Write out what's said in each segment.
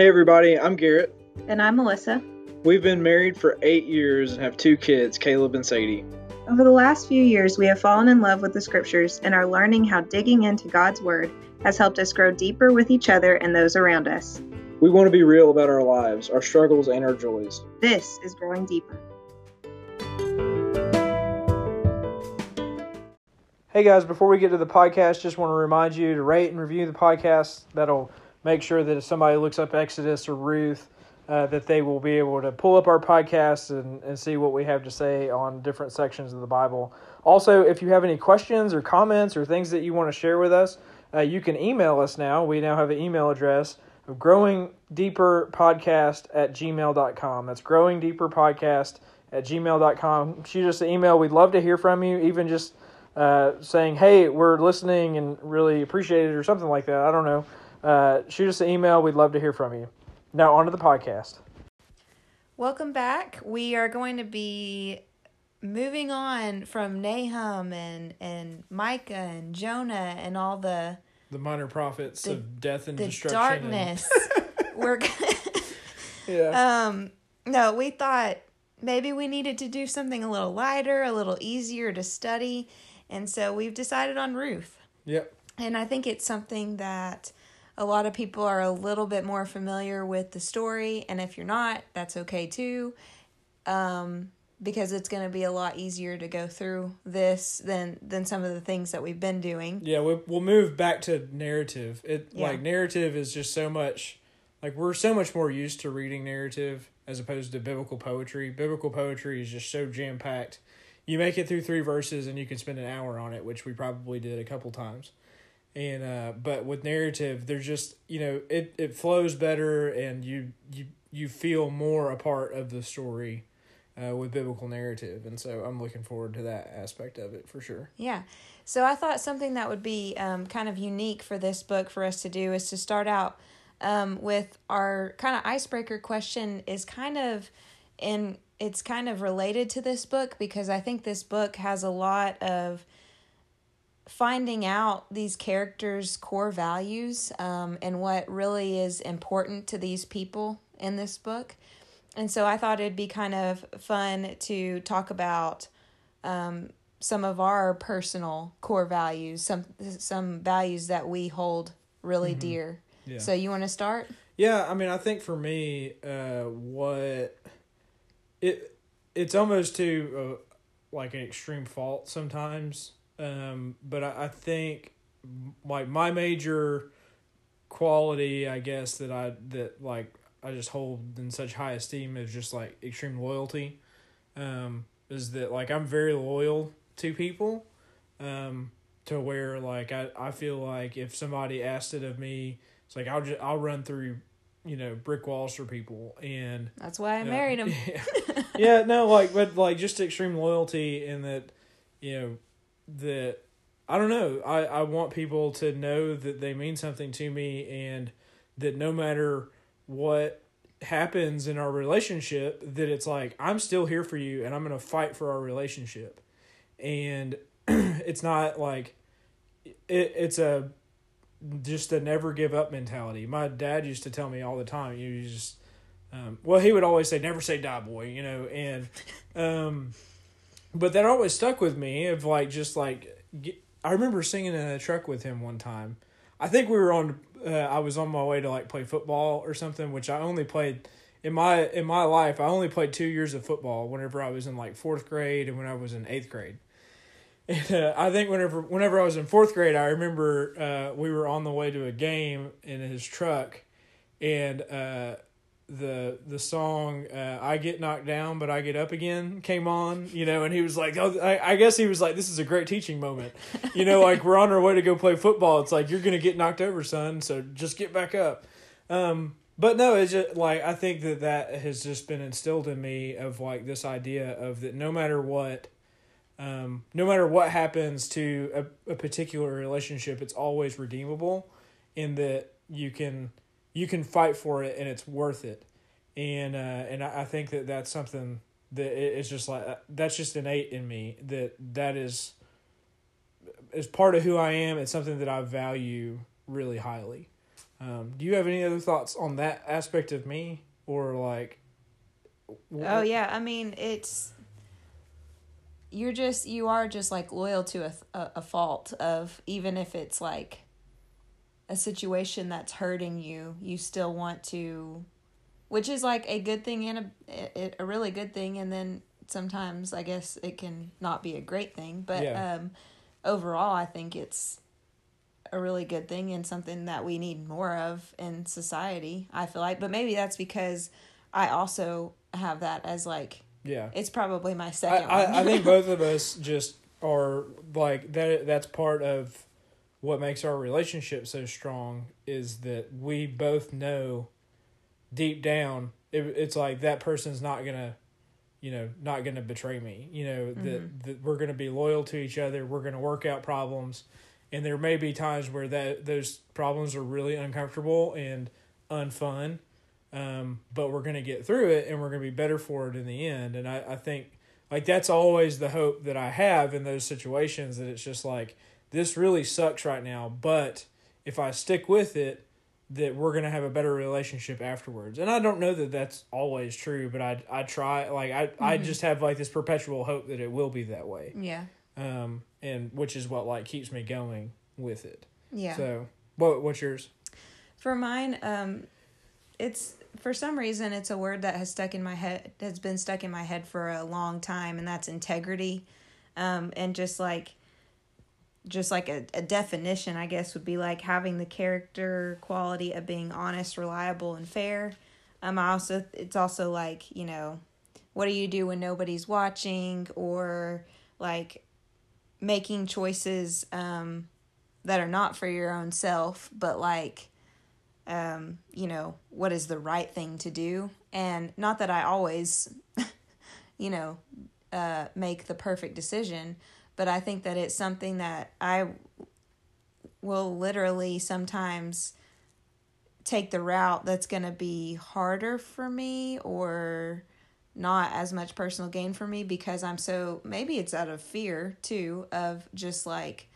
Hey everybody, I'm Garrett. And I'm Melissa. We've been married for 8 years and have 2 kids, Caleb and Sadie. Over the last few years, we have fallen in love with the scriptures and are learning how digging into God's word has helped us grow deeper with each other and those around us. We want to be real about our lives, our struggles, and our joys. This is Growing Deeper. Hey guys, before we get to the podcast, just want to remind you to rate and review the podcast. That'll make sure that if somebody looks up Exodus or Ruth, that they will be able to pull up our podcast and see what we have to say on different sections of the Bible. Also, if you have any questions or comments or things that you want to share with us, you can email us now. We now have an email address of growingdeeperpodcast@gmail.com. That's growingdeeperpodcast@gmail.com. Shoot us an email. We'd love to hear from you, even just saying, hey, we're listening and really appreciate it or something like that. I don't know. Shoot us an email. We'd love to hear from you. Now on to the podcast. Welcome back. We are going to be moving on from Nahum and Micah and Jonah and all the minor prophets of death and destruction. Darkness. Yeah. No, we thought maybe we needed to do something a little lighter, a little easier to study, and so we've decided on Ruth. Yep. And I think it's something that a lot of people are a little bit more familiar with the story, and if you're not, that's okay too, because it's going to be a lot easier to go through this than some of the things that we've been doing. Yeah, we'll move back to narrative. Like narrative is just so much, like we're so much more used to reading narrative as opposed to biblical poetry. Biblical poetry is just so jam-packed. You make it through 3 verses and you can spend an hour on it, which we probably did a couple times. And but with narrative, there's just, you know, it flows better, and you feel more a part of the story with biblical narrative, and so I'm looking forward to that aspect of it for sure. Yeah, so I thought something that would be kind of unique for this book for us to do is to start out with our kind of icebreaker question it's kind of related to this book, because I think this book has a lot of finding out these characters' core values and what really is important to these people in this book. And so I thought it'd be kind of fun to talk about some of our personal core values, some values that we hold really dear. Yeah. So you want to start? Yeah, I mean, I think for me, it's almost to like an extreme fault sometimes. But I think like my major quality, I guess, that I just hold in such high esteem is just like extreme loyalty. Is that like I'm very loyal to people, to where like I feel like if somebody asked it of me, it's like I'll run through, you know, brick walls for people, and that's why I married him. Yeah. Yeah, no, like but like just extreme loyalty, and that, you know, that I don't know. I want people to know that they mean something to me, and that no matter what happens in our relationship, that it's like I'm still here for you, and I'm gonna fight for our relationship. And it's not like it's a just a never give up mentality. My dad used to tell me all the time, you just he would always say, never say die, boy, you know, and but that always stuck with me of like, just like, I remember singing in a truck with him one time. I think we were I was on my way to like play football or something, which I only played in my life. I only played 2 years of football whenever I was in like 4th grade and when I was in 8th grade. And I think whenever I was in 4th grade, I remember we were on the way to a game in his truck, and the song I Get Knocked Down But I Get Up Again came on, you know, and he was like, oh, I guess he was like, this is a great teaching moment, you know, like we're on our way to go play football, it's like, you're gonna get knocked over, son, so just get back up. But no, it's just like I think that has just been instilled in me of like this idea of that no matter what happens to a particular relationship, it's always redeemable, in that you can fight for it, and it's worth it. And I think that that's something that it's just like, that's just innate in me, that is part of who I am. It's something that I value really highly. Do you have any other thoughts on that aspect of me, or like? Oh yeah, I mean it's. You are just like loyal to a fault of, even if it's like a situation that's hurting you, you still want to, which is like a good thing and a really good thing. And then sometimes I guess it can not be a great thing, but yeah. Overall I think it's a really good thing and something that we need more of in society, I feel like. But maybe that's because I also have that as like, yeah, it's probably my second one. I think both of us just are like that. That's part of what makes our relationship so strong, is that we both know deep down it's like that person's not gonna betray me. You know, mm-hmm. that we're gonna be loyal to each other. We're gonna work out problems, and there may be times where those problems are really uncomfortable and unfun. But we're going to get through it, and we're going to be better for it in the end. And I think like that's always the hope that I have in those situations, that it's just like, this really sucks right now, but if I stick with it, that we're going to have a better relationship afterwards. And I don't know that that's always true, but I try, like mm-hmm. I just have like this perpetual hope that it will be that way. Yeah. And which is what like keeps me going with it. Yeah. So what's yours? For mine, it's, for some reason, it's a word that has been stuck in my head for a long time, and that's integrity. And just like a definition, I guess, would be like having the character quality of being honest, reliable, and fair. It's also like, you know, what do you do when nobody's watching, or like making choices that are not for your own self, but like, you know, what is the right thing to do? And not that I always, you know, make the perfect decision, but I think that it's something that I will literally sometimes take the route that's going to be harder for me or not as much personal gain for me, because I'm so, maybe it's out of fear too, of just like,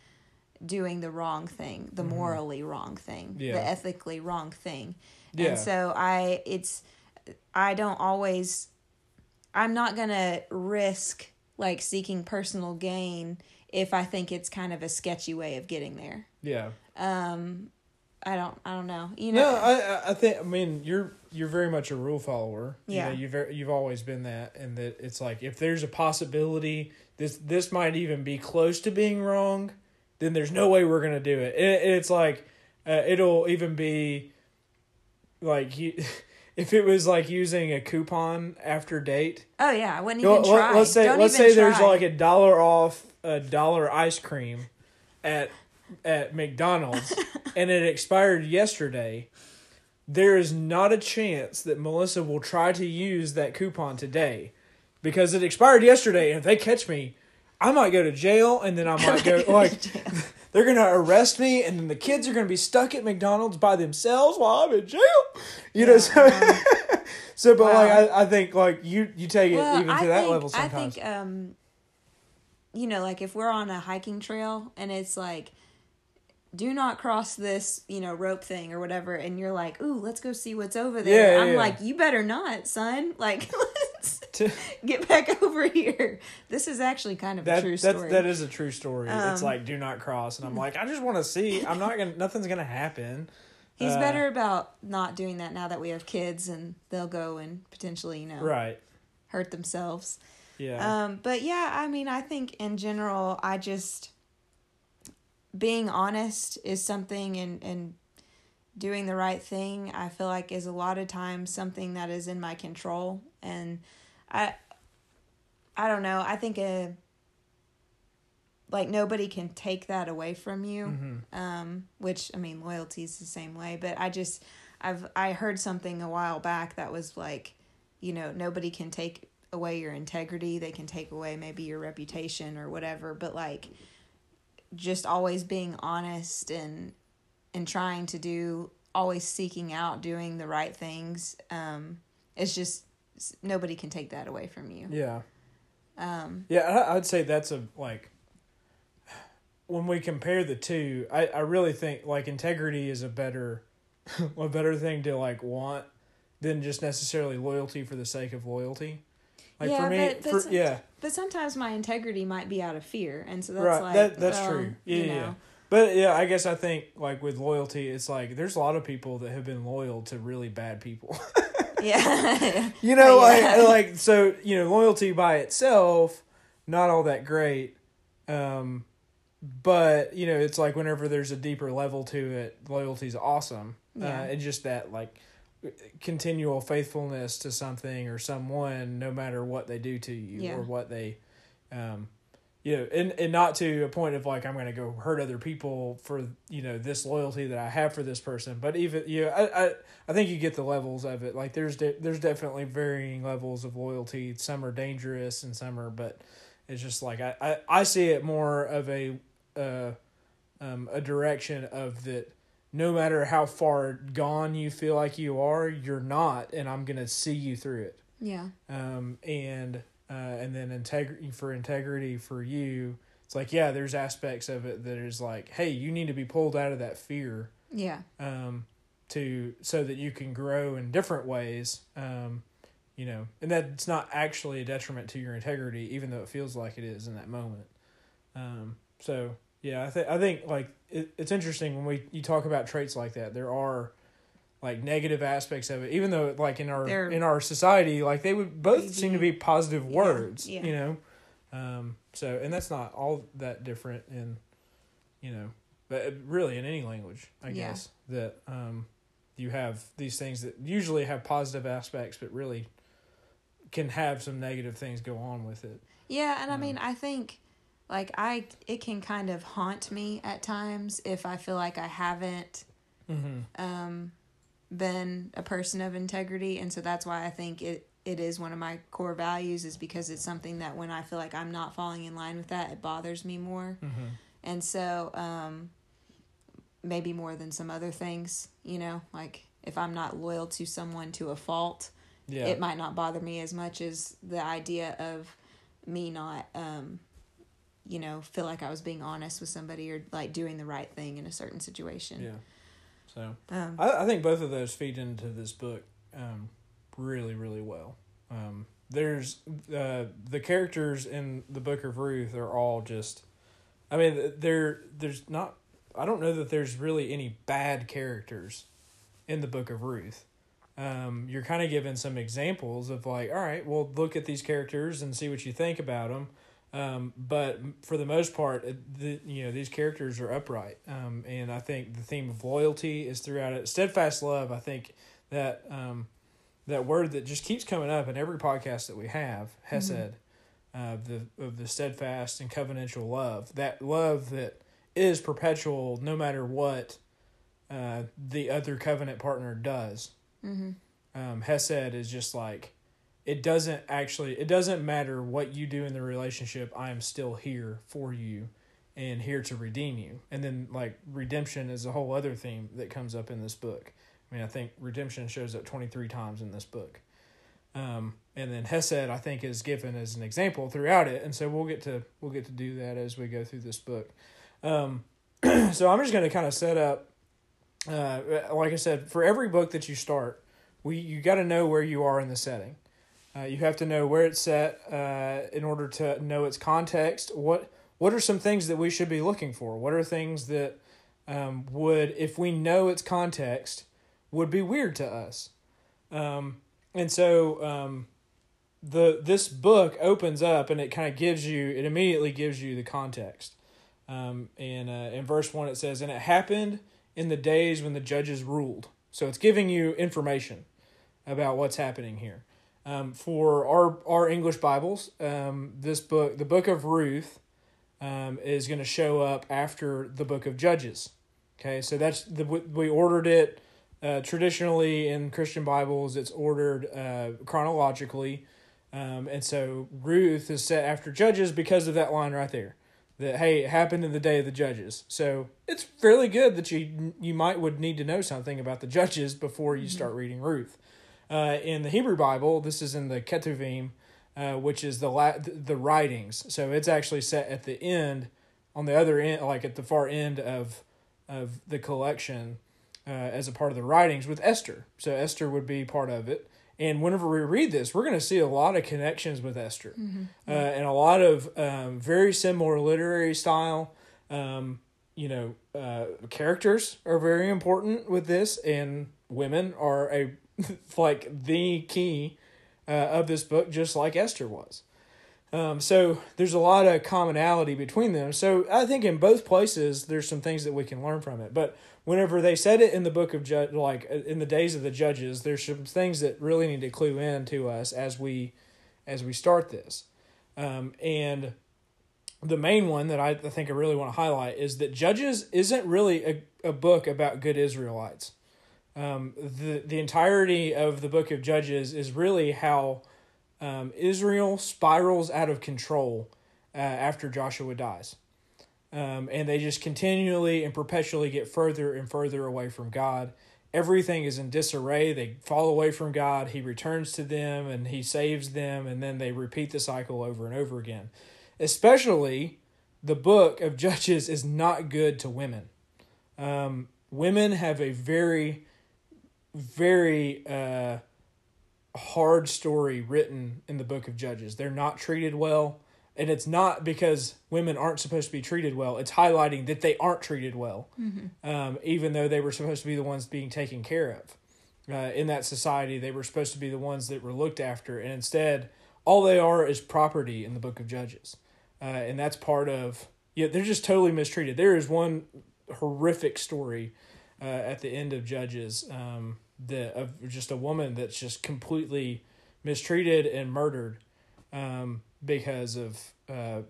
doing the wrong thing, the morally wrong thing, yeah. the ethically wrong thing. Yeah. And so I'm not going to risk like seeking personal gain if I think it's kind of a sketchy way of getting there. Yeah. I don't know. You know, no, I think, I mean, you're very much a rule follower. Yeah. You know, you've always been that, and that it's like, if there's a possibility this might even be close to being wrong, then there's no way we're going to do it. It's like, it'll even be like, if it was like using a coupon after date. Oh yeah. I wouldn't even try. Let's say there's like $1 off $1 ice cream at McDonald's and it expired yesterday. There is not a chance that Melissa will try to use that coupon today because it expired yesterday. And if they catch me, I might go to jail, and then I might go, like, they're going to arrest me, and then the kids are going to be stuck at McDonald's by themselves while I'm in jail. You know, so, so but, wow. Like, I think, like, you take it even to that level sometimes. I think, you know, like, if we're on a hiking trail, and it's, like, do not cross this, you know, rope thing or whatever, and you're like, ooh, let's go see what's over there. Yeah, I'm like, you better not, son. Like, get back over here. This is actually kind of a true story. That is a true story. It's like, do not cross, and I'm like, I just want to see. I'm not gonna. Nothing's gonna happen. He's better about not doing that now that we have kids, and they'll go and potentially, you know, right, hurt themselves. Yeah. But yeah, I mean, I think in general, I just being honest is something, and doing the right thing, I feel like, is a lot of times something that is in my control. And I don't know. I think like nobody can take that away from you. Mm-hmm. Which, I mean, loyalty is the same way. But I heard something a while back that was like, you know, nobody can take away your integrity. They can take away maybe your reputation or whatever. But like, just always being honest and trying to do, always seeking out, doing the right things. It's just, nobody can take that away from you. Yeah. Yeah, I'd say that's a, like, when we compare the two, I really think, like, integrity is a better a better thing to like want than just necessarily loyalty for the sake of loyalty. Like yeah, for me, but sometimes my integrity might be out of fear, and so that's right. Like that's true. Yeah, you know. Yeah. But yeah, I guess I think like with loyalty, it's like there's a lot of people that have been loyal to really bad people. Yeah. You know, yeah. like so you know, loyalty by itself, not all that great. But you know, it's like whenever there's a deeper level to it, loyalty's awesome. Yeah. And just that like continual faithfulness to something or someone, no matter what they do to you yeah. or what they, you know, and not to a point of like, I'm going to go hurt other people for, you know, this loyalty that I have for this person. But even, you know, I think you get the levels of it. Like there's definitely varying levels of loyalty. Some are dangerous and some are, but it's just like, I see it more of a direction of that. No matter how far gone you feel like you are, you're not, and I'm gonna see you through it. Yeah. And then integrity for you, it's like yeah, there's aspects of it that is like, hey, you need to be pulled out of that fear. Yeah. So that you can grow in different ways. You know, and that's not actually a detriment to your integrity, even though it feels like it is in that moment. So. Yeah, I think like it's interesting when you talk about traits like that. There are like negative aspects of it, even though like in our society, like they would both seem to be positive words, yeah. You know. So and that's not all that different in, you know, but really in any language, I guess that you have these things that usually have positive aspects, but really can have some negative things go on with it. Yeah, and I mean, I think. Like, it can kind of haunt me at times if I feel like I haven't been a person of integrity. And so that's why I think it is one of my core values is because it's something that when I feel like I'm not falling in line with that, it bothers me more. Mm-hmm. And so maybe more than some other things, you know, like if I'm not loyal to someone to a fault, yeah. It might not bother me as much as the idea of me not... you know, feel like I was being honest with somebody or like doing the right thing in a certain situation. Yeah. So I think both of those feed into this book really, really well. There's the characters in the book of Ruth are all just, I mean, there's not, I don't know that there's really any bad characters in the book of Ruth. You're kind of given some examples of like, all right, well, look at these characters and see what you think about them. But for the most part, these characters are upright. And I think the theme of loyalty is throughout it. Steadfast love, I think that that word that just keeps coming up in every podcast that we have, Hesed, of the steadfast and covenantal love, that love that is perpetual no matter what the other covenant partner does. Mm-hmm. Hesed is just like, it doesn't matter what you do in the relationship. I am still here for you and here to redeem you. And then like redemption is a whole other theme that comes up in this book. I mean, I think redemption shows up 23 times in this book. And then Hesed, I think, is given as an example throughout it. And so we'll get to do that as we go through this book. So I'm just going to kind of set up, like I said, for every book that you start, you got to know where you are in the setting. You have to know where it's set in order to know its context. What are some things that we should be looking for? What are things that would, if we know its context, would be weird to us? And so this book opens up and it kind of immediately gives you the context. And in verse 1 it says, "And it happened in the days when the judges ruled." So it's giving you information about what's happening here. For our English Bibles, this book, the book of Ruth, is going to show up after the book of Judges. Okay, so we ordered it traditionally in Christian Bibles. It's ordered chronologically, and so Ruth is set after Judges because of that line right there. That hey, it happened in the day of the judges. So it's fairly good that you would need to know something about the judges before you start reading Ruth. In the Hebrew Bible, this is in the Ketuvim, which is the writings. So it's actually set at the end, on the other end, like at the far end of the collection, as a part of the writings with Esther. So Esther would be part of it. And whenever we read this, we're going to see a lot of connections with Esther, and a lot of very similar literary style. Characters are very important with this, and women are the key of this book, just like Esther was. So there's a lot of commonality between them. So I think in both places, there's some things that we can learn from it. But whenever they said it in the book of in the days of the Judges, there's some things that really need to clue in to us as we start this. And the main one that I think I really want to highlight is that Judges isn't really a book about good Israelites. The entirety of the book of Judges is really how Israel spirals out of control after Joshua dies. And they just continually and perpetually get further and further away from God. Everything is in disarray. They fall away from God. He returns to them and he saves them. And then they repeat the cycle over and over again. Especially the book of Judges is not good to women. Women have a very, very hard story written in the book of Judges. They're not treated well. And it's not because women aren't supposed to be treated well. It's highlighting that they aren't treated well, even though they were supposed to be the ones being taken care of. In that society, they were supposed to be the ones that were looked after. And instead, all they are is property in the book of Judges. And that's part of... Yeah, they're just totally mistreated. There is one horrific story at the end of Judges of just a woman that's just completely mistreated and murdered because of the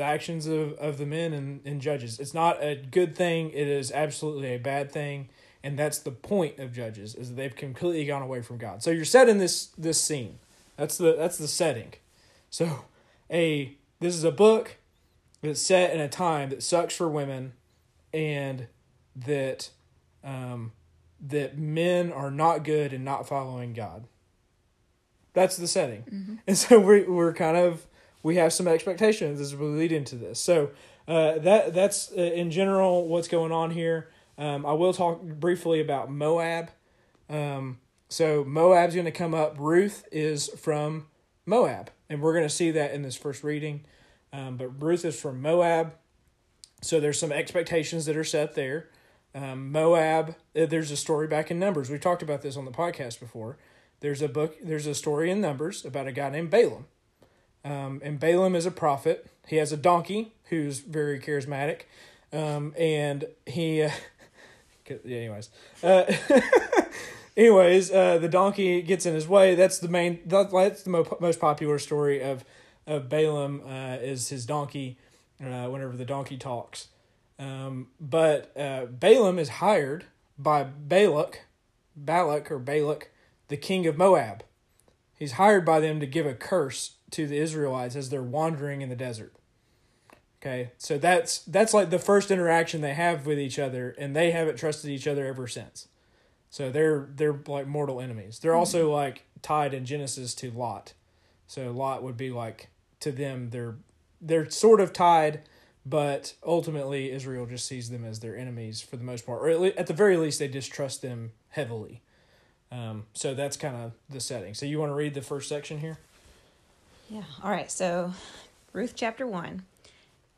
actions of the men in Judges. It's not a good thing. It is absolutely a bad thing. And that's the point of Judges, is that they've completely gone away from God. So you're set in this scene. That's the setting. So this is a book that's set in a time that sucks for women, and that that men are not good and not following God. That's the setting. And so we're kind of, we have some expectations as we lead into this. So that's in general what's going on here. I will talk briefly about Moab. So Moab's going to come up. Ruth is from Moab, and we're going to see that in this first reading. But Ruth is from Moab, so there's some expectations that are set there. Moab, there's a story back in Numbers. We talked about this on the podcast before. There's a story in Numbers about a guy named Balaam. And Balaam is a prophet. He has a donkey who's very charismatic. And he... anyways... the donkey gets in his way. That's the most popular story of Balaam is his donkey. Whenever the donkey talks, but Balaam is hired by Balak, the king of Moab. He's hired by them to give a curse to the Israelites as they're wandering in the desert. Okay, so that's like the first interaction they have with each other, and they haven't trusted each other ever since. So they're like mortal enemies. They're also like tied in Genesis to Lot. So Lot would be like, to them, they're sort of tied, but ultimately Israel just sees them as their enemies for the most part. Or at the very least, they distrust them heavily. So that's kind of the setting. So you want to read the first section here? Yeah. All right. So Ruth chapter 1.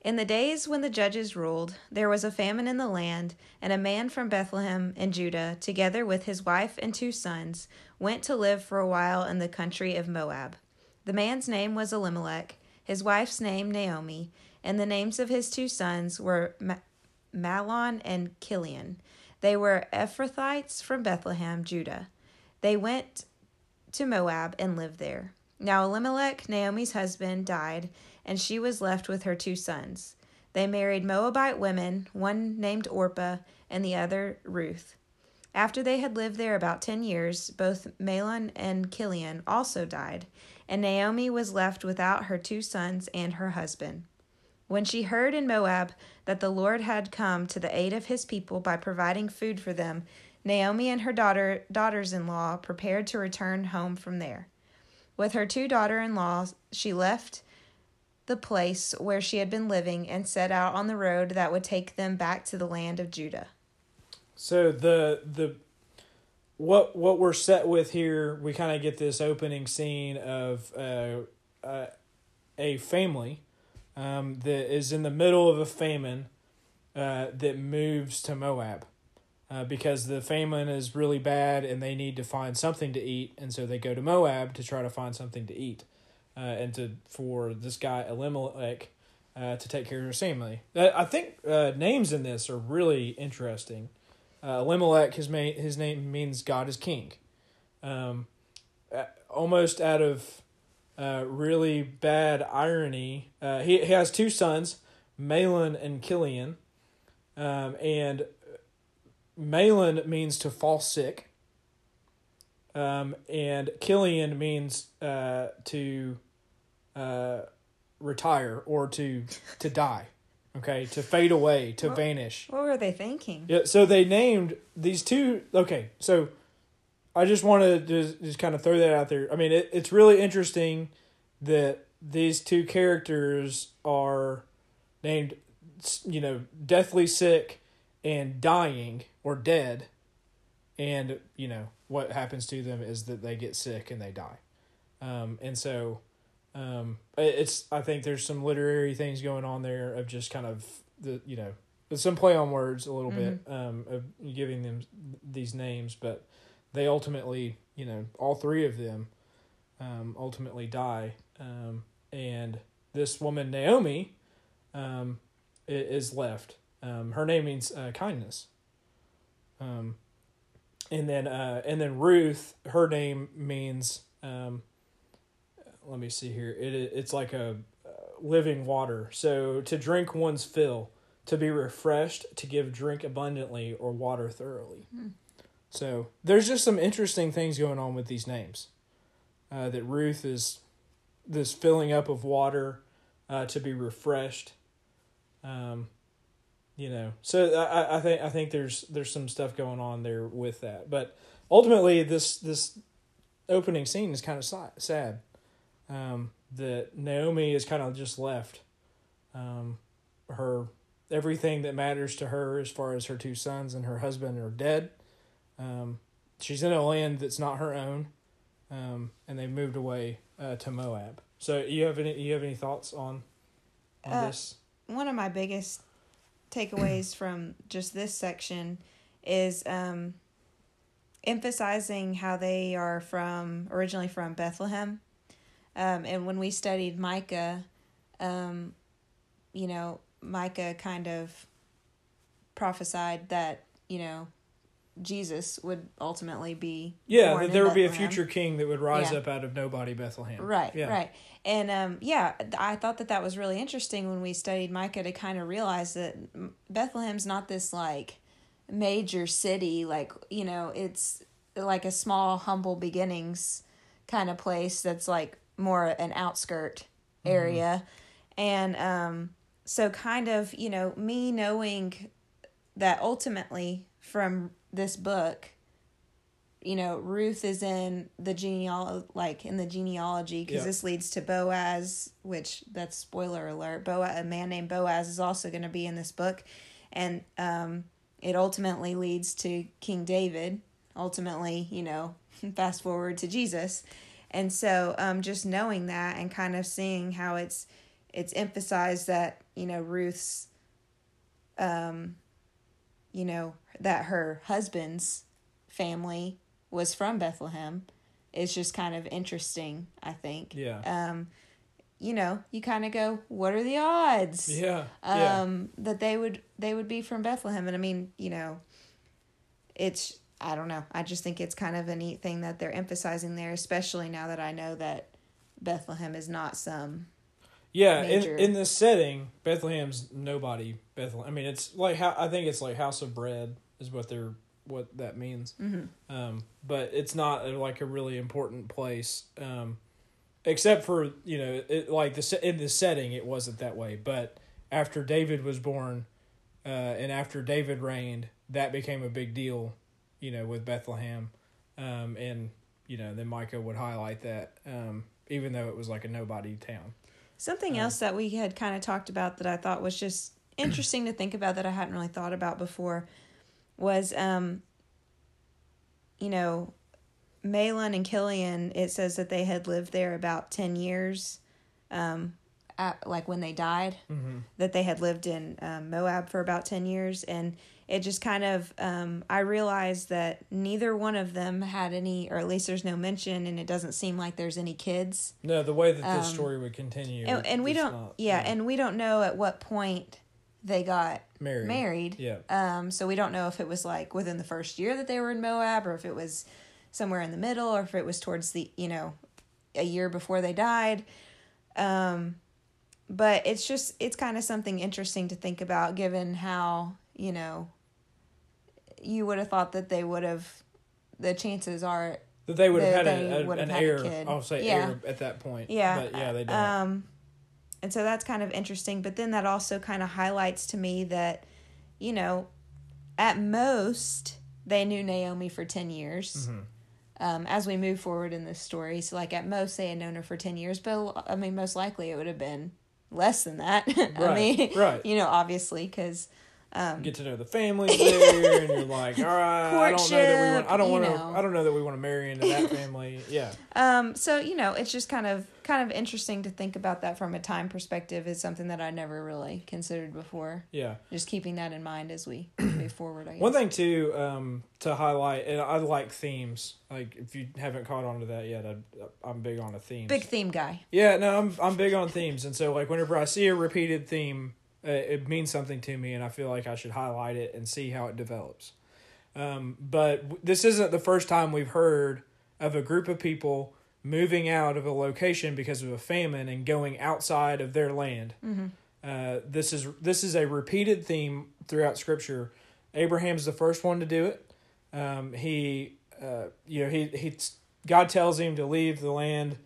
In the days when the judges ruled, there was a famine in the land, and a man from Bethlehem in Judah, together with his wife and 2 sons, went to live for a while in the country of Moab. The man's name was Elimelech, his wife's name Naomi, and the names of his 2 sons were Mahlon and Chilion. They were Ephrathites from Bethlehem, Judah. They went to Moab and lived there. Now Elimelech, Naomi's husband, died, and she was left with her 2 sons. They married Moabite women, one named Orpah and the other Ruth. After they had lived there about 10 years, both Mahlon and Chilion also died, and Naomi was left without her 2 sons and her husband. When she heard in Moab that the Lord had come to the aid of his people by providing food for them, Naomi and her daughters-in-law prepared to return home from there. With her 2 daughters-in-law, she left the place where she had been living and set out on the road that would take them back to the land of Judah. So the what we're set with here, we kind of get this opening scene of a family that is in the middle of a famine that moves to Moab because the famine is really bad and they need to find something to eat, and so they go to Moab to try to find something to eat and for this guy Elimelech to take care of his family. I think names in this are really interesting. Elimelech, his name means God is king. Almost out of really bad irony, he has two sons, Mahlon and Chilion. And Mahlon means to fall sick. And Chilion means to retire or to die. Okay, to fade away, to vanish. What were they thinking? Yeah, so they named these two. Okay, so I just wanted to just kind of throw that out there. I mean, it's really interesting that these two characters are named, you know, deathly sick and dying or dead. And, you know, what happens to them is that they get sick and they die. And so... I think there's some literary things going on there of just kind of the, you know, some play on words a little mm-hmm. bit, of giving them these names, but they ultimately, you know, all three of them, ultimately die. And this woman, Naomi, is left. Her name means, kindness. And then Ruth, her name means, let me see here. It's like a living water. So to drink one's fill, to be refreshed, to give drink abundantly or water thoroughly. Mm. So there's just some interesting things going on with these names. That Ruth is this filling up of water, to be refreshed. You know. So I think there's some stuff going on there with that. But ultimately, this opening scene is kind of sad. That Naomi is kind of just left. Her everything that matters to her as far as her two sons and her husband are dead. She's in a land that's not her own, and they moved away to Moab. So you have any thoughts on this? One of my biggest takeaways from just this section is emphasizing how they are originally from Bethlehem. And when we studied Micah, you know, Micah kind of prophesied that, you know, Jesus would ultimately be born that there would be a future king that would rise up out of nobody, Bethlehem. Right, yeah. Right. And, I thought that was really interesting when we studied Micah to kind of realize that Bethlehem's not this, like, major city. Like, you know, it's like a small, humble beginnings kind of place that's, like, more an outskirt area. Mm-hmm. And so kind of, you know, me knowing that ultimately from this book, you know, Ruth is in the genealogy because this leads to Boaz, which that's spoiler alert. A man named Boaz is also going to be in this book. And it ultimately leads to King David. Ultimately, you know, fast forward to Jesus. And so just knowing that and kind of seeing how it's emphasized that, you know, Ruth's, you know, that her husband's family was from Bethlehem is just kind of interesting, I think. Yeah. You know, you kind of go, what are the odds? Yeah. That they would be from Bethlehem. And I mean, you know, it's... I don't know. I just think it's kind of a neat thing that they're emphasizing there, especially now that I know that Bethlehem is not some... Yeah, major... in this setting, Bethlehem's nobody. Bethlehem. I mean, it's like I think it's like house of bread is what that means. Mm-hmm. But it's not like a really important place, except for, you know, in the setting it wasn't that way. But after David was born, and after David reigned, that became a big deal. You know, with Bethlehem, and, you know, then Micah would highlight that, even though it was like a nobody town. Something else that we had kind of talked about that I thought was just interesting to think about that I hadn't really thought about before was, Mahlon and Chilion, it says that they had lived there about 10 years, when they died, mm-hmm. that they had lived in Moab for about 10 years. And it just kind of, I realized that neither one of them had any, or at least there's no mention, and it doesn't seem like there's any kids. No, the way that this story would continue. And we don't, not, yeah, yeah, and we don't know at what point they got married. Yeah. So we don't know if it was like within the first year that they were in Moab, or if it was somewhere in the middle, or if it was towards the, a year before they died. But it's kind of something interesting to think about, given how, you would have thought that they would have, the chances are that they would have had an heir. I'll say heir at that point. Yeah. But yeah, they didn't. And so that's kind of interesting. But then that also kind of highlights to me that, at most they knew Naomi for 10 years. Mm-hmm. As we move forward in this story. So, at most they had known her for 10 years, but, most likely it would have been less than that. Right. Obviously, because... get to know the family there, and you're like, all right, I don't know that we want to marry into that family. Yeah. So, it's just kind of interesting to think about that from a time perspective, is something that I never really considered before. Yeah. Just keeping that in mind as we move forward, I guess. One thing too, to highlight, and I like themes. Like, if you haven't caught on to that yet, I'm big on a theme. Big theme guy. Yeah, no, I'm big on themes. And so whenever I see a repeated theme, it means something to me, and I feel like I should highlight it and see how it develops. But this isn't the first time we've heard of a group of people moving out of a location because of a famine and going outside of their land. Mm-hmm. This is a repeated theme throughout Scripture. Abraham's the first one to do it. God tells him to leave the land.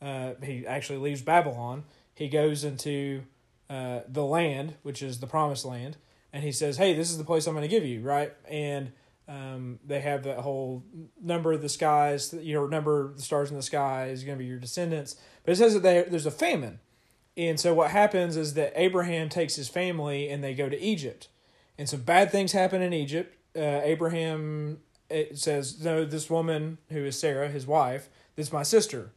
He actually leaves Babylon. He goes into the land, which is the promised land, and he says, hey, this is the place I'm going to give you, right? And they have that whole number of the skies, number of the stars in the sky is going to be your descendants. But it says that there's a famine. And so what happens is that Abraham takes his family and they go to Egypt. And some bad things happen in Egypt. Abraham, it says, no, this woman who is Sarah, his wife, this is my sister.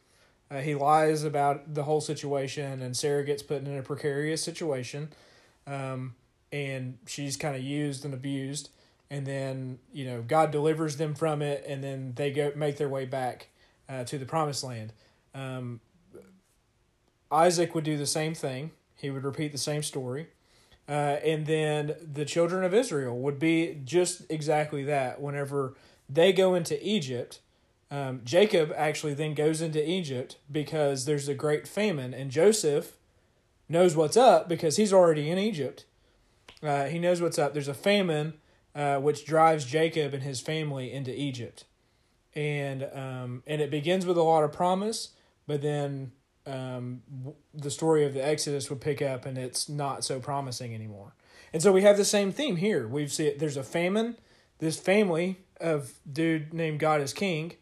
He lies about the whole situation, and Sarah gets put in a precarious situation, and she's kind of used and abused. And then, God delivers them from it, and then they go make their way back to the promised land. Isaac would do the same thing. He would repeat the same story. And then the children of Israel would be just exactly that. Whenever they go into Egypt, Jacob actually then goes into Egypt because there's a great famine, and Joseph knows what's up because he's already in Egypt. He knows what's up. There's a famine, which drives Jacob and his family into Egypt. And it begins with a lot of promise, but then the story of the Exodus would pick up, and it's not so promising anymore. And so we have the same theme here. There's a famine. This family of dude named God is King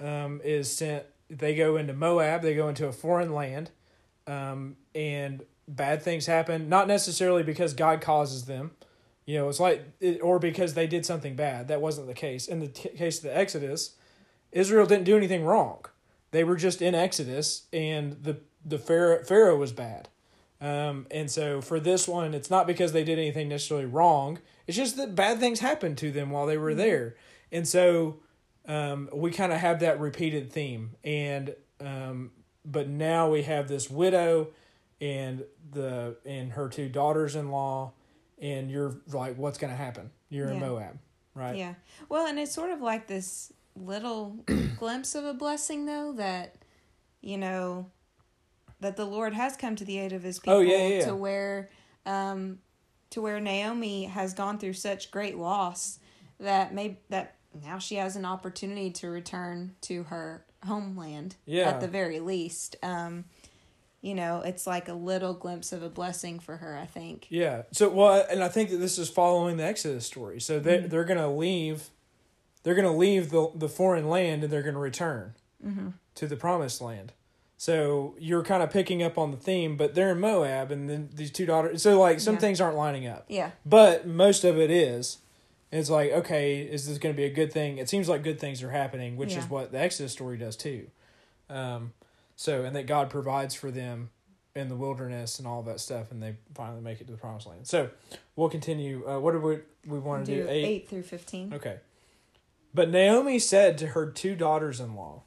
is sent. They go into Moab. They go into a foreign land, and bad things happen. Not necessarily because God causes them, or because they did something bad. That wasn't the case. In the case of the Exodus, Israel didn't do anything wrong. They were just in Exodus, and the Pharaoh was bad. And so for this one, it's not because they did anything necessarily wrong. It's just that bad things happened to them while they were there. And so we kind of have that repeated theme, and but now we have this widow and her two daughters-in-law, and you're like, what's going to happen? You're in Moab, right? Yeah. Well, and it's sort of like this little glimpse of a blessing, though, that that the Lord has come to the aid of His people, to where Naomi has gone through such great loss that now she has an opportunity to return to her homeland at the very least. It's like a little glimpse of a blessing for her, I think. Yeah. So, and I think that this is following the Exodus story. So they're going to leave. They're going to leave the foreign land, and they're going to return to the promised land. So you're kind of picking up on the theme, but they're in Moab, and then these two daughters. So some things aren't lining up. Yeah. But most of it is. It's like, okay, is this going to be a good thing? It seems like good things are happening, which is what the Exodus story does too. So, and that God provides for them in the wilderness and all that stuff, and they finally make it to the promised land. So we'll continue. What do we want to do? 8 through 15. Okay. But Naomi said to her two daughters-in-law,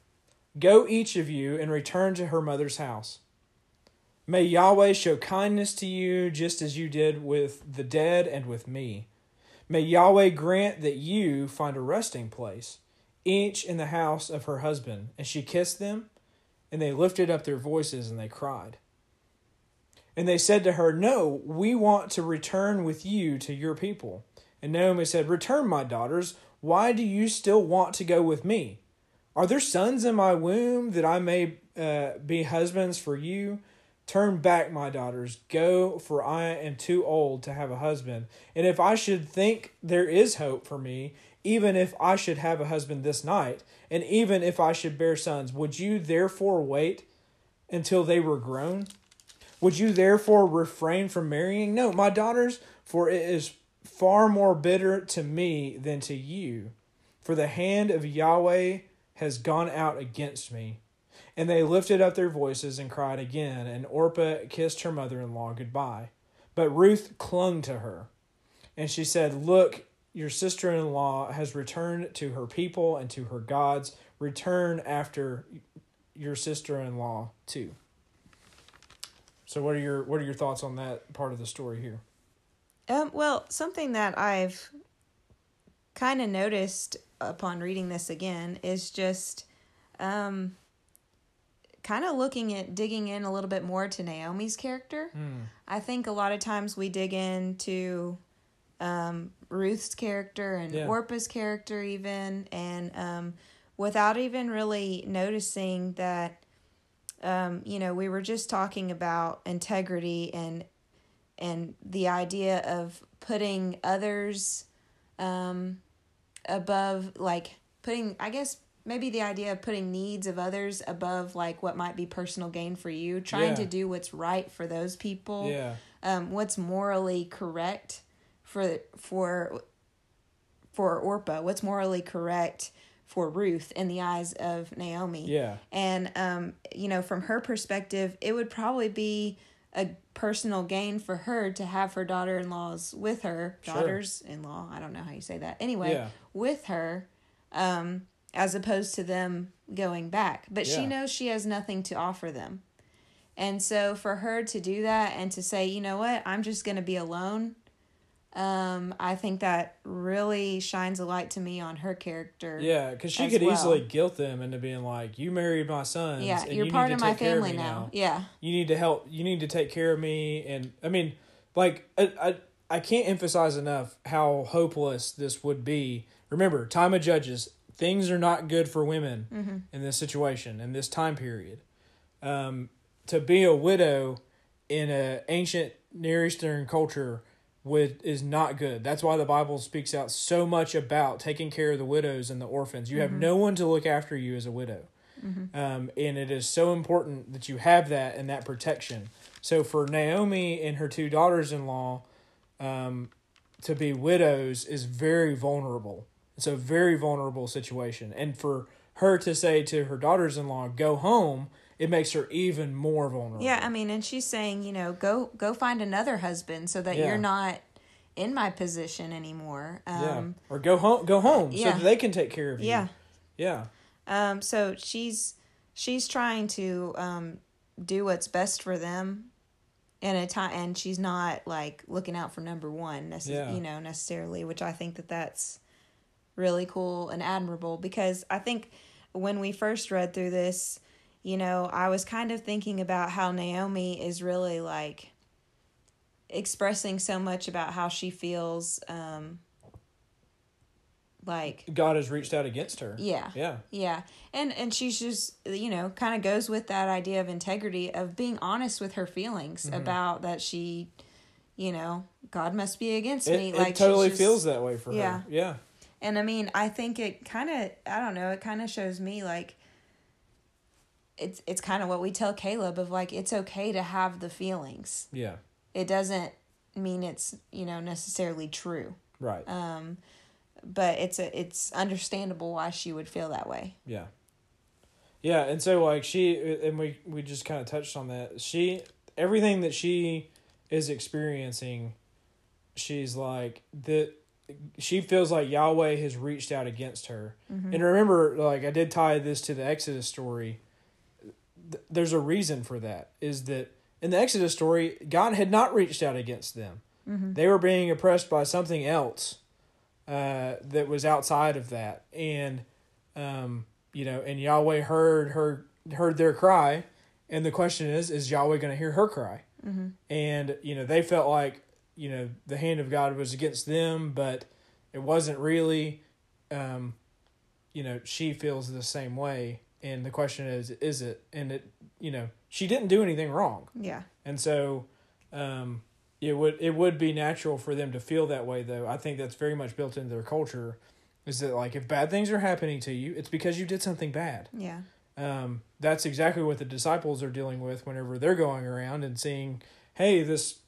"Go each of you and return to her mother's house. May Yahweh show kindness to you just as you did with the dead and with me. May Yahweh grant that you find a resting place, each in the house of her husband." And she kissed them, and they lifted up their voices and they cried. And they said to her, "No, we want to return with you to your people." And Naomi said, "Return, my daughters. Why do you still want to go with me? Are there sons in my womb that I may be husbands for you? Turn back, my daughters. Go, for I am too old to have a husband. And if I should think there is hope for me, even if I should have a husband this night, and even if I should bear sons, would you therefore wait until they were grown? Would you therefore refrain from marrying? No, my daughters, for it is far more bitter to me than to you. For the hand of Yahweh has gone out against me." And they lifted up their voices and cried again, and Orpah kissed her mother-in-law goodbye. But Ruth clung to her, and she said, "Look, your sister-in-law has returned to her people and to her gods. Return after your sister-in-law too." So what are your thoughts on that part of the story here? Well, something that I've kind of noticed upon reading this again is just kind of digging in a little bit more to Naomi's character. I think a lot of times we dig into Ruth's character and Orpah's character even, and without even really noticing that we were just talking about integrity and the idea of putting others above, the idea of putting needs of others above, what might be personal gain for you, trying to do what's right for those people, what's morally correct for Orpah, what's morally correct for Ruth in the eyes of Naomi. Yeah. And, from her perspective, it would probably be a personal gain for her to have her daughters-in-law, I don't know how you say that. Anyway, with her, as opposed to them going back. But she knows she has nothing to offer them. And so for her to do that and to say, you know what, I'm just going to be alone, I think that really shines a light to me on her character. Yeah, because she could easily guilt them into being like, "You married my sons. Yeah, and you're part of my family now. Yeah, you need to help. You need to take care of me." And I mean, I can't emphasize enough how hopeless this would be. Remember, time of Judges, things are not good for women in this situation, in this time period. To be a widow in an ancient Near Eastern culture is not good. That's why the Bible speaks out so much about taking care of the widows and the orphans. You have no one to look after you as a widow. And it is so important that you have that and that protection. So for Naomi and her two daughters-in-law to be widows is very vulnerable. It's a very vulnerable situation. And for her to say to her daughters-in-law, "Go home," it makes her even more vulnerable. Yeah, I mean, and she's saying, go find another husband so that you're not in my position anymore. Or go home so that they can take care of you. Yeah. So she's trying to do what's best for them in a time, and she's not looking out for number one necessarily, which I think that's really cool and admirable, because I think when we first read through this, I was kind of thinking about how Naomi is really expressing so much about how she feels God has reached out against her. Yeah. And she's just, kind of goes with that idea of integrity, of being honest with her feelings about that she, God must be against me. It totally feels that way for her. Yeah. And I mean, I think it kind of, I don't know, it kind of shows me it's kind of what we tell Caleb of it's okay to have the feelings. Yeah. It doesn't mean it's, necessarily true. Right. but it's understandable why she would feel that way. Yeah. Yeah, and so like we just kind of touched on that. Everything that she is experiencing, she's like that. She feels like Yahweh has reached out against her. Mm-hmm. And remember, like I did tie this to the Exodus story. There's a reason for that. Is that in the Exodus story, God had not reached out against them. Mm-hmm. They were being oppressed by something else that was outside of that, and and Yahweh heard their cry. And the question is Yahweh going to hear her cry? Mm-hmm. And, they felt like, the hand of God was against them, but it wasn't really, she feels the same way. And the question is it? And it, she didn't do anything wrong. Yeah. And so, it would be natural for them to feel that way, though. I think that's very much built into their culture, is that like, if bad things are happening to you, it's because you did something bad. Yeah. That's exactly what the disciples are dealing with whenever they're going around and seeing, hey, this,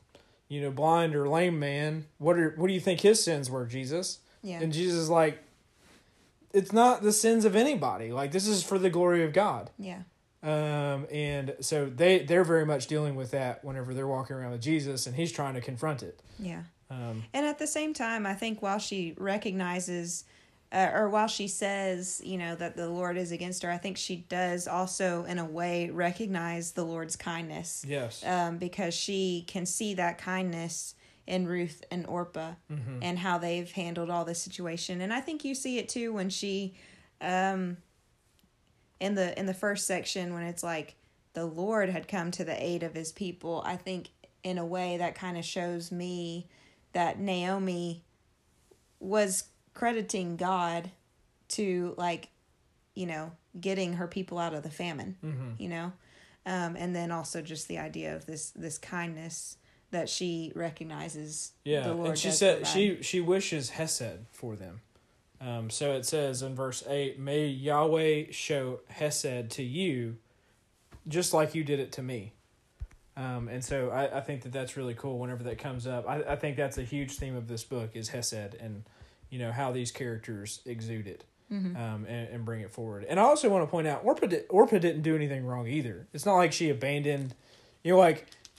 blind or lame man, what do you think his sins were, Jesus? Yeah. And Jesus is like, it's not the sins of anybody. Like, this is for the glory of God. Yeah. And so they're very much dealing with that whenever they're walking around with Jesus, and he's trying to confront it. Yeah. And at the same time, I think while she recognizes or while she says, that the Lord is against her, I think she does also, in a way, recognize the Lord's kindness. Yes. Because she can see that kindness in Ruth and Orpah, mm-hmm. and how they've handled all this situation. And I think you see it too when she, in the first section, when it's like the Lord had come to the aid of his people. I think in a way that kind of shows me that Naomi was crediting God to, like, getting her people out of the famine, mm-hmm. And then also just the idea of this kindness that she recognizes. Yeah. The Lord, and she said provide. she wishes Hesed for them. So it says in verse 8, may Yahweh show Hesed to you, just like you did it to me. And so I think that that's really cool whenever that comes up. I think that's a huge theme of this book, is Hesed, and how these characters exude it, mm-hmm. and bring it forward. And I also want to point out, Orpah didn't do anything wrong either. It's not like she abandoned,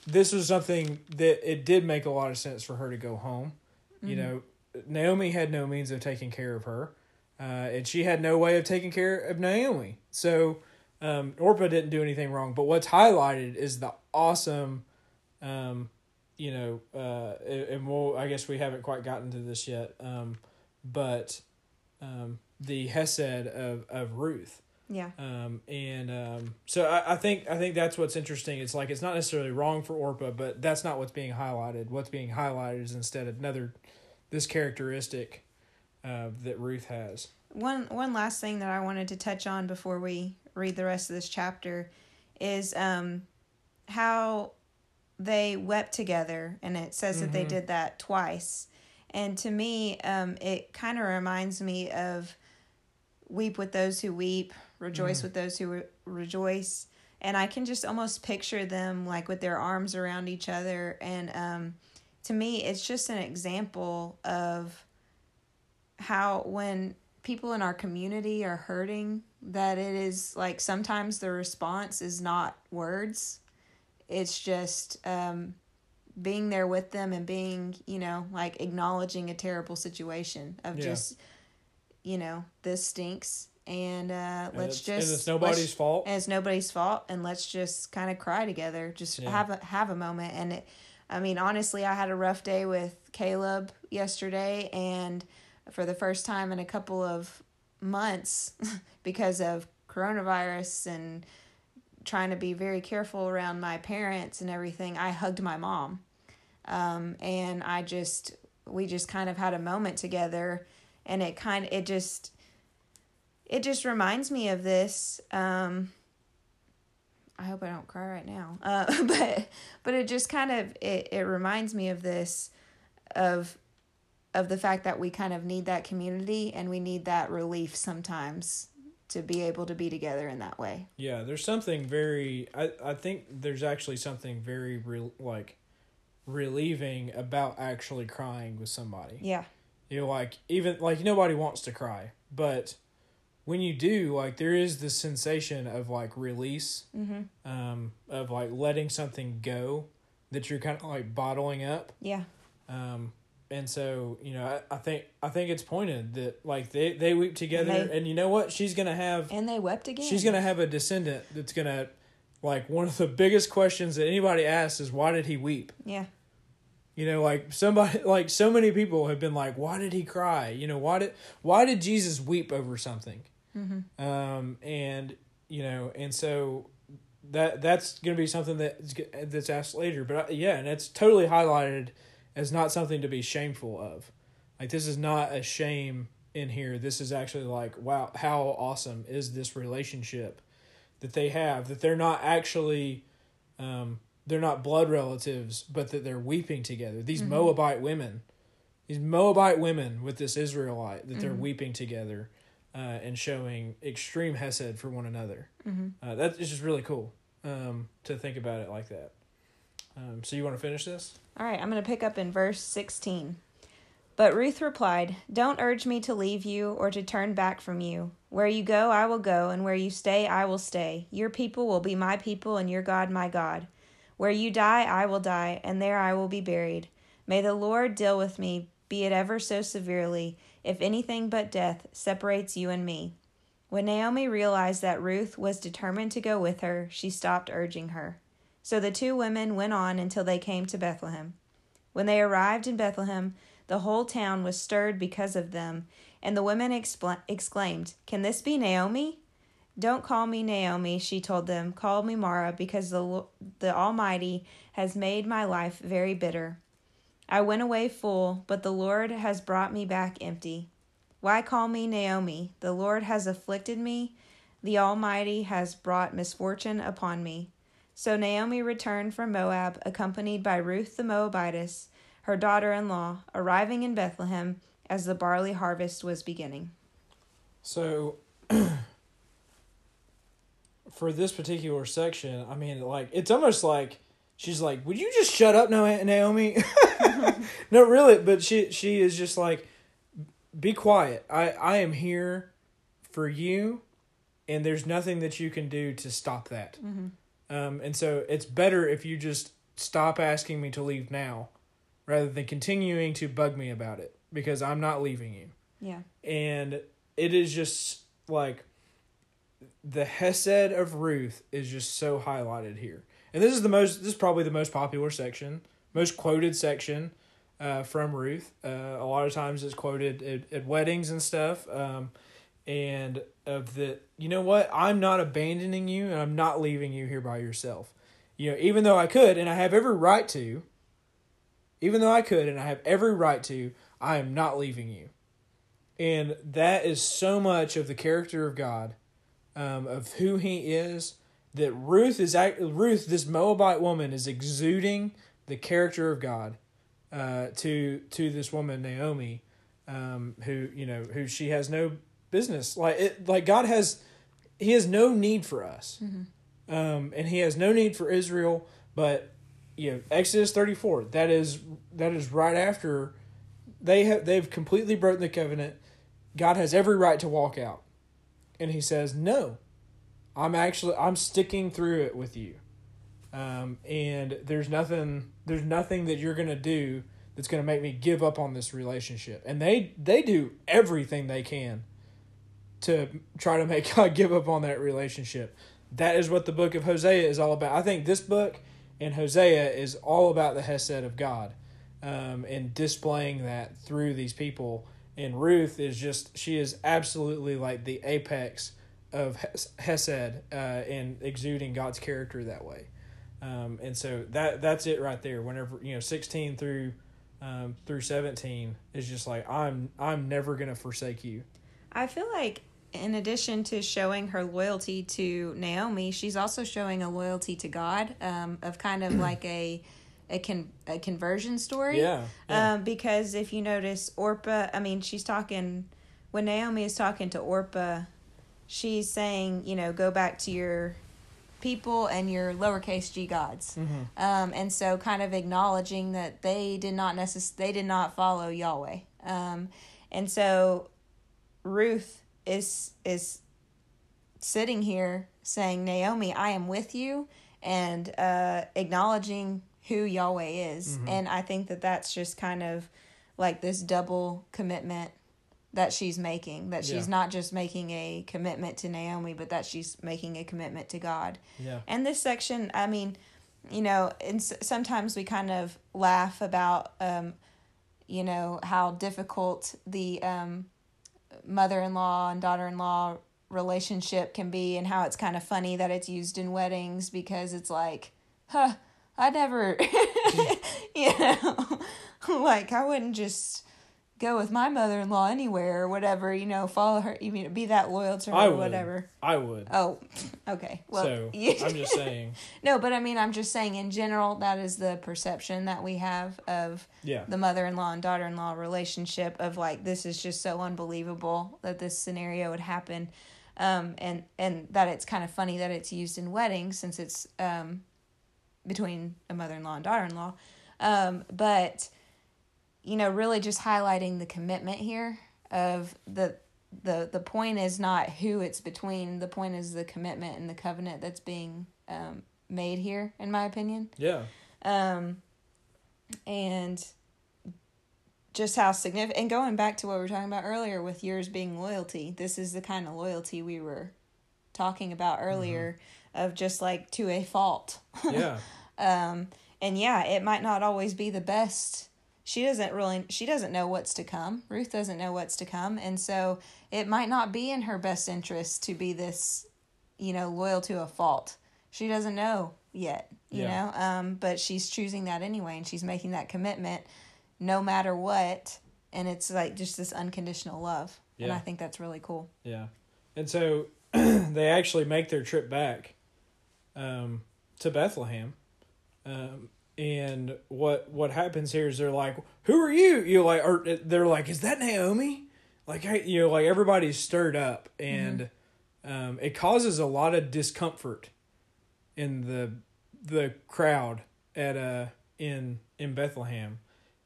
this was something that it did make a lot of sense for her to go home. Mm-hmm. Naomi had no means of taking care of her, and she had no way of taking care of Naomi. So Orpah didn't do anything wrong. But what's highlighted is the awesome, and I guess we haven't quite gotten to this yet, But the Hesed of Ruth. Yeah. So I think that's what's interesting. It's like, it's not necessarily wrong for Orpah, but that's not what's being highlighted. What's being highlighted is instead this characteristic that Ruth has. One last thing that I wanted to touch on before we read the rest of this chapter is how they wept together, and it says mm-hmm. that they did that twice. And to me, it kind of reminds me of weep with those who weep, rejoice mm-hmm. with those who rejoice. And I can just almost picture them like with their arms around each other. And to me, it's just an example of how when people in our community are hurting, that it is like sometimes the response is not words. It's just being there with them and being, like acknowledging a terrible situation of just, this stinks, and it's nobody's fault. And it's nobody's fault, and let's just kind of cry together, just have a moment. And honestly, I had a rough day with Caleb yesterday, and for the first time in a couple of months because of coronavirus and trying to be very careful around my parents and everything, I hugged my mom. And we just kind of had a moment together, and it just reminds me of this. I hope I don't cry right now. But it just kind of, it reminds me of this, of the fact that we kind of need that community, and we need that relief sometimes to be able to be together in that way. Yeah. There's something very, I think there's actually something very relieving about actually crying with somebody. Yeah. You know, like, even, like, nobody wants to cry, but when you do, like, there is this sensation of, like, release, of, like, letting something go that you're kind of, like, bottling up. Yeah. And so, you know, I think it's pointed that, like, they weep together, and you know what? She's going to have... And they wept again. She's going to have a descendant that's going to, like, one of the biggest questions that anybody asks is, why did he weep? Yeah. You know, like, somebody, like, so many people have been like, why did he cry? You know, why did Jesus weep over something? Mm-hmm. And, you know, and so that's going to be something that's asked later. But, yeah, and it's totally highlighted as not something to be shameful of. Like, this is not a shame in here. This is actually like, wow, how awesome is this relationship that they have, that they're not actually... They're not blood relatives, but that they're weeping together. These Moabite women with this Israelite, that they're weeping together and showing extreme hesed for one another. Mm-hmm. That is just really cool to think about it like that. So you want to finish this? All right, I'm going to pick up in verse 16. But Ruth replied, "Don't urge me to leave you or to turn back from you. Where you go, I will go, and where you stay, I will stay. Your people will be my people, and your God, my God. Where you die, I will die, and there I will be buried. May the Lord deal with me, be it ever so severely, if anything but death separates you and me." When Naomi realized that Ruth was determined to go with her, she stopped urging her. So the two women went on until they came to Bethlehem. When they arrived in Bethlehem, the whole town was stirred because of them, and the women exclaimed, "Can this be Naomi?" "Don't call me Naomi," she told them. "Call me Mara, because the Almighty has made my life very bitter. I went away full, but the Lord has brought me back empty. Why call me Naomi? The Lord has afflicted me. The Almighty has brought misfortune upon me." So Naomi returned from Moab, accompanied by Ruth the Moabitess, her daughter-in-law, arriving in Bethlehem as the barley harvest was beginning. So... for this particular section, I mean, like, it's almost like she's like, "Would you just shut up, Naomi?" No, really, but she is just like, "Be quiet. I am here for you, and there's nothing that you can do to stop that." Mm-hmm. And so it's better if you just stop asking me to leave now, rather than continuing to bug me about it, because I'm not leaving you. Yeah. And it is just like... the hesed of Ruth is just so highlighted here. And this is probably the most popular section, most quoted section from Ruth. A lot of times it's quoted at weddings and stuff. And of the, you know what? I'm not abandoning you, and I'm not leaving you here by yourself. You know, even though I could, and I have every right to, I am not leaving you. And that is so much of the character of God, of who he is, that Ruth, this Moabite woman, is exuding the character of God to this woman Naomi, who she has no business, like he has no need for us, and he has no need for Israel. But you know, Exodus 34, that is right after they've completely broken the covenant. God has every right to walk out. And he says, "No, I'm sticking through it with you. And there's nothing that you're going to do that's going to make me give up on this relationship." And they do everything they can to try to make God give up on that relationship. That is what the book of Hosea is all about. I think this book and Hosea is all about the hesed of God, and displaying that through these people. And Ruth is just, she is absolutely like the apex of hesed, and exuding God's character that way. And so that's it right there. Whenever, you know, 16 through 17 is just like, I'm never going to forsake you. I feel like in addition to showing her loyalty to Naomi, she's also showing a loyalty to God, of kind of like a conversion story. Yeah. Because if you notice, Orpah, I mean, she's talking, when Naomi is talking to Orpah, she's saying, you know, go back to your people and your lowercase g gods. Mm-hmm. And so kind of acknowledging that they did not follow Yahweh. And so Ruth is sitting here saying, Naomi, I am with you, and acknowledging who Yahweh is. Mm-hmm. And I think that that's just kind of like this double commitment that she's making, that she's not just making a commitment to Naomi, but that she's making a commitment to God. Yeah. And this section, I mean, you know, and sometimes we kind of laugh about, you know, how difficult the mother-in-law and daughter-in-law relationship can be, and how it's kind of funny that it's used in weddings, because it's like, I never, you know, like I wouldn't just go with my mother-in-law anywhere or whatever, you know, follow her, you mean, be that loyal to her or whatever. I would. Oh, okay. Well, so, I'm just saying. No, but I mean, I'm just saying in general, that is the perception that we have of the mother-in-law and daughter-in-law relationship, of like, this is just so unbelievable that this scenario would happen. And that it's kind of funny that it's used in weddings, since it's between a mother-in-law and daughter-in-law. But you know, really just highlighting the commitment here of the point is not who it's between. The point is the commitment and the covenant that's being made here, in my opinion. Yeah. And just how significant, and going back to what we were talking about earlier with yours being loyalty, this is the kind of loyalty we were talking about earlier, mm-hmm. of just like to a fault. Yeah. And yeah, it might not always be the best. She doesn't know what's to come. Ruth doesn't know what's to come. And so it might not be in her best interest to be this, you know, loyal to a fault. She doesn't know yet, you know, but she's choosing that anyway. And she's making that commitment no matter what. And it's like just this unconditional love. Yeah. And I think that's really cool. Yeah. And so they actually make their trip back to Bethlehem. And what happens here is they're like, who are you? You like, or they're like, is that Naomi? Like, you know, like everybody's stirred up, and mm-hmm. It causes a lot of discomfort in the crowd at in Bethlehem.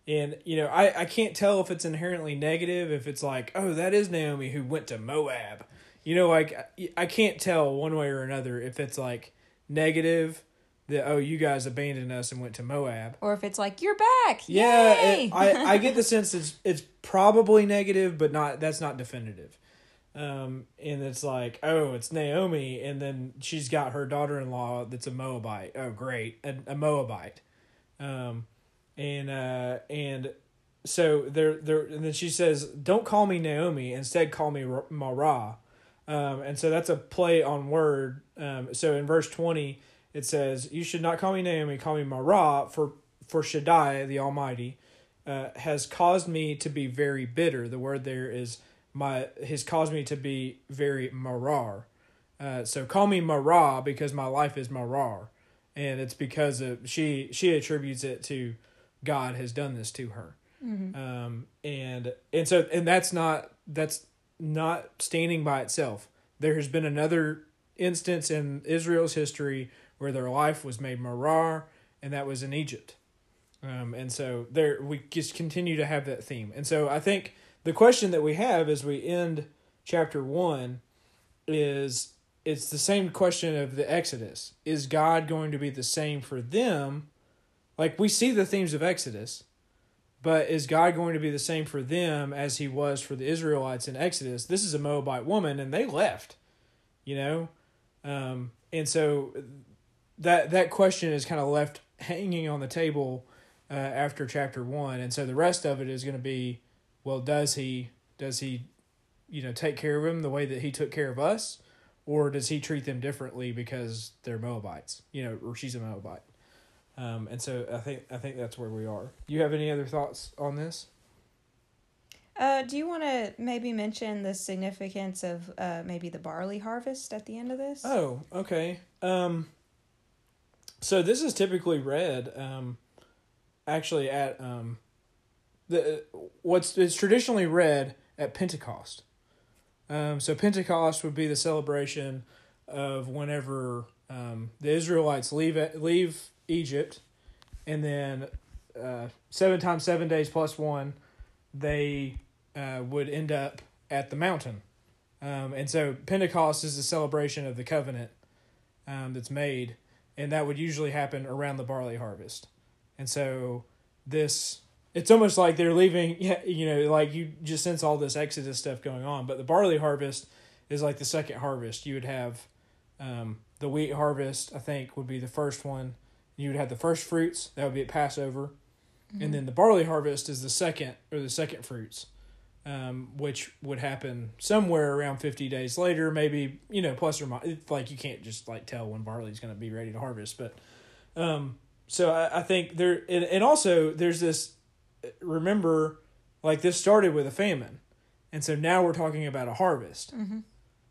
And you know, I can't tell if it's inherently negative, if it's like, oh, that is Naomi who went to Moab. You know, like I can't tell one way or another if it's like negative, that, oh, you guys abandoned us and went to Moab. Or if it's like, you're back. Yeah, I get the sense it's probably negative, but that's not definitive. And it's like, oh, it's Naomi, and then she's got her daughter-in-law that's a Moabite. Oh, great, a Moabite. And so they're and then she says, don't call me Naomi, instead call me Marah. And so that's a play on word. So in verse 20, it says, you should not call me Naomi, call me Marah, for Shaddai, the Almighty, has caused me to be very bitter. The word there is, has caused me to be very marar. So call me Marah because my life is marar. And it's because she attributes it to God has done this to her. Mm-hmm. And that's not standing by itself. There has been another instance in Israel's history where their life was made marar, and that was in Egypt. And so there, we just continue to have that theme. And so I think the question that we have as we end chapter 1 is, it's the same question of the Exodus. Is God going to be the same for them? Like, we see the themes of Exodus, but is God going to be the same for them as he was for the Israelites in Exodus? This is a Moabite woman, and they left, you know? And so that question is kind of left hanging on the table after chapter 1, and so the rest of it is going to be, well, does he, you know, take care of him the way that he took care of us, or does he treat them differently because they're Moabites, you know, or she's a Moabite, and so I think that's where we are. Do you have any other thoughts on this? Do you want to maybe mention the significance of maybe the barley harvest at the end of this? Oh, okay. So this is typically read, actually at it's traditionally read at Pentecost. So Pentecost would be the celebration of whenever the Israelites leave Egypt, and then 7 times 7 days plus 1. they would end up at the mountain. And so Pentecost is the celebration of the covenant that's made, and that would usually happen around the barley harvest. And so this, it's almost like they're leaving, you know, like you just sense all this Exodus stuff going on, but the barley harvest is like the second harvest. You would have the wheat harvest, I think, would be the first one. You would have the first fruits, that would be at Passover. Mm-hmm. And then the barley harvest is the second, or the second fruits, which would happen somewhere around 50 days later, maybe, you know, plus or minus. Like, you can't just, like, tell when barley's going to be ready to harvest. But so I think there, and also there's this, remember, like, this started with a famine. And so now we're talking about a harvest. Mm-hmm.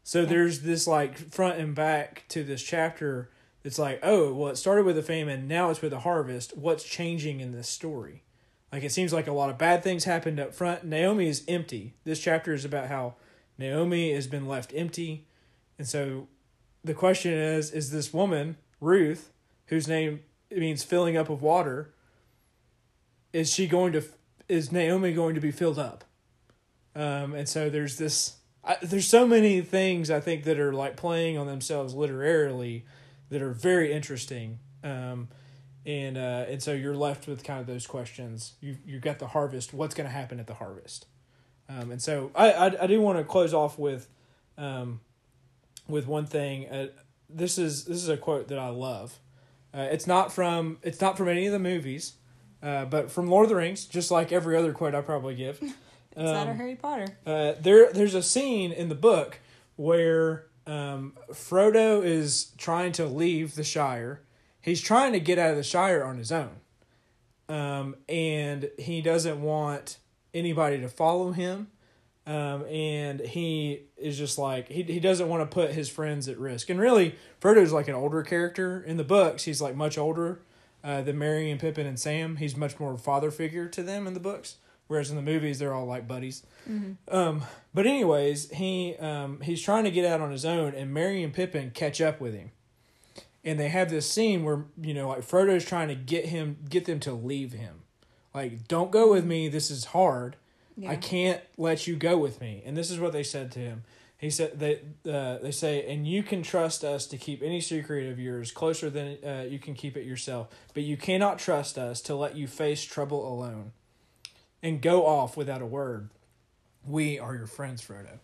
So there's this, like, front and back to this chapter. It's like, oh, well, it started with a famine. Now it's with a harvest. What's changing in this story? Like, it seems like a lot of bad things happened up front. Naomi is empty. This chapter is about how Naomi has been left empty. And so the question is this woman, Ruth, whose name means filling up of water, is Naomi going to be filled up? And so there's this, there's so many things I think that are like playing on themselves literarily that are very interesting. And so you're left with kind of those questions. You've got the harvest. What's going to happen at the harvest? And so I do want to close off with one thing. This is a quote that I love. It's not from any of the movies, but from Lord of the Rings, just like every other quote I probably give. It's not a Harry Potter. There's a scene in the book where Frodo is trying to leave the Shire. He's trying to get out of the Shire on his own. And he doesn't want anybody to follow him. And he is just like, he doesn't want to put his friends at risk. And really, Frodo's like an older character. In the books, he's like much older than Merry and Pippin and Sam. He's much more a father figure to them in the books. Whereas in the movies, they're all like buddies. Mm-hmm. But anyways, he's trying to get out on his own, and Merry and Pippin catch up with him. And they have this scene where, you know, like Frodo's trying to get them to leave him. Like, don't go with me. This is hard. Yeah. I can't let you go with me. And this is what they said to him. He said, they say, and you can trust us to keep any secret of yours closer than you can keep it yourself. But you cannot trust us to let you face trouble alone and go off without a word. We are your friends, Frodo.